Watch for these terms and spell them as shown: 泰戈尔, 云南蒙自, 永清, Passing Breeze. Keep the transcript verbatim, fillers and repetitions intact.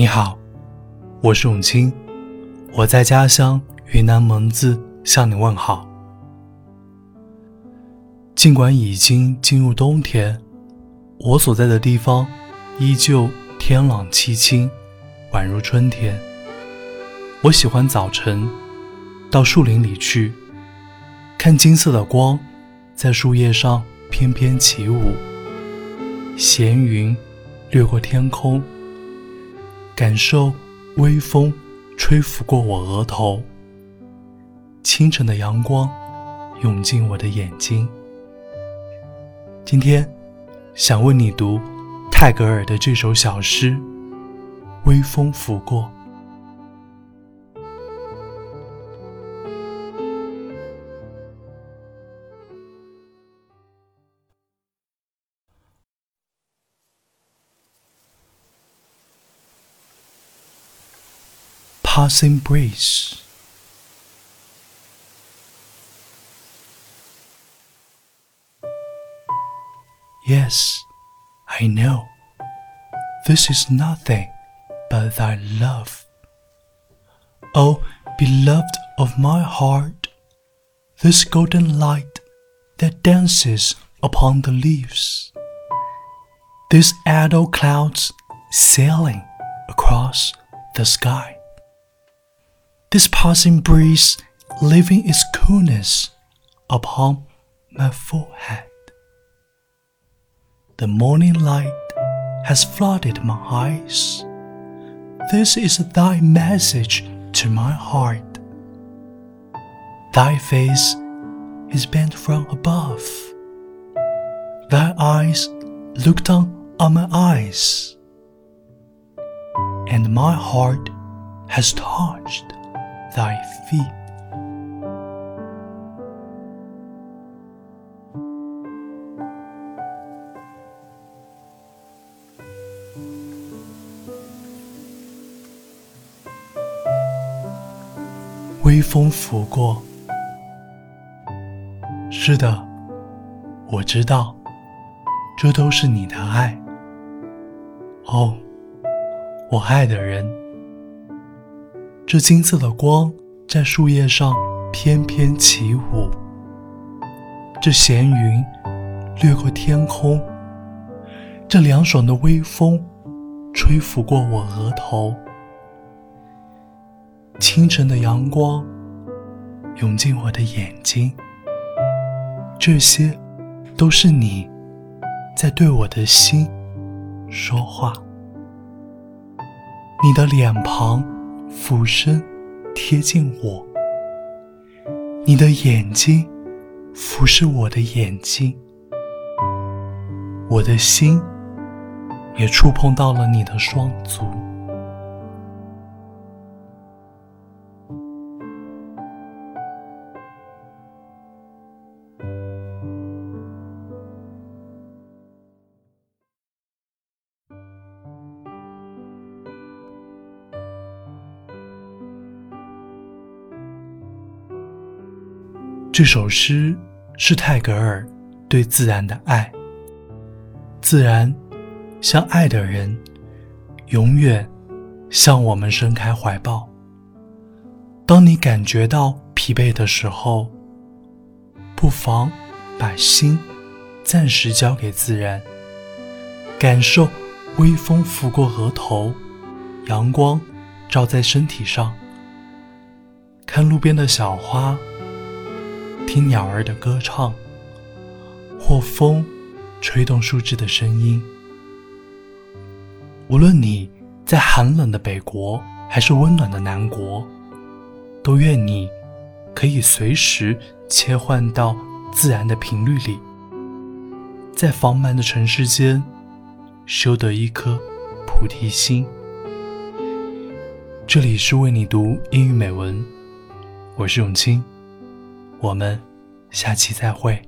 你好，我是永清，我在家乡云南蒙自向你问好。尽管已经进入冬天，我所在的地方依旧天朗气清，宛如春天。我喜欢早晨到树林里去，看金色的光在树叶上翩翩起舞，闲云掠过天空，感受微风吹拂过我额头，清晨的阳光涌进我的眼睛。今天想为你读泰戈尔的这首小诗《微风拂过》。Passing breeze. Yes, I know, this is nothing but thy love. O beloved of my heart, this golden light that dances upon the leaves, these idle clouds sailing across the sky.This passing breeze leaving its coolness upon my forehead. The morning light has flooded my eyes. This is thy message to my heart. Thy face is bent from above. Thy eyes look down on my eyes. And my heart has touched.Thy feet.微风拂过。是的，我知道，这都是你的爱。哦，我爱的人。这金色的光在树叶上翩翩起舞，这闲云掠过天空，这凉爽的微风吹拂过我额头，清晨的阳光涌进我的眼睛，这些都是你在对我的心说话。你的脸庞俯身贴近我，你的眼睛俯视我的眼睛，我的心也触碰到了你的双足。这首诗是泰戈尔对自然的爱，自然像爱的人，永远向我们伸开怀抱。当你感觉到疲惫的时候，不妨把心暂时交给自然，感受微风拂过额头，阳光照在身体上，看路边的小花，听鸟儿的歌唱，或风吹动树枝的声音。无论你在寒冷的北国还是温暖的南国，都愿你可以随时切换到自然的频率里，在繁忙的尘世间修得一颗菩提心。这里是为你读英语美文，我是永清，我们下期再会。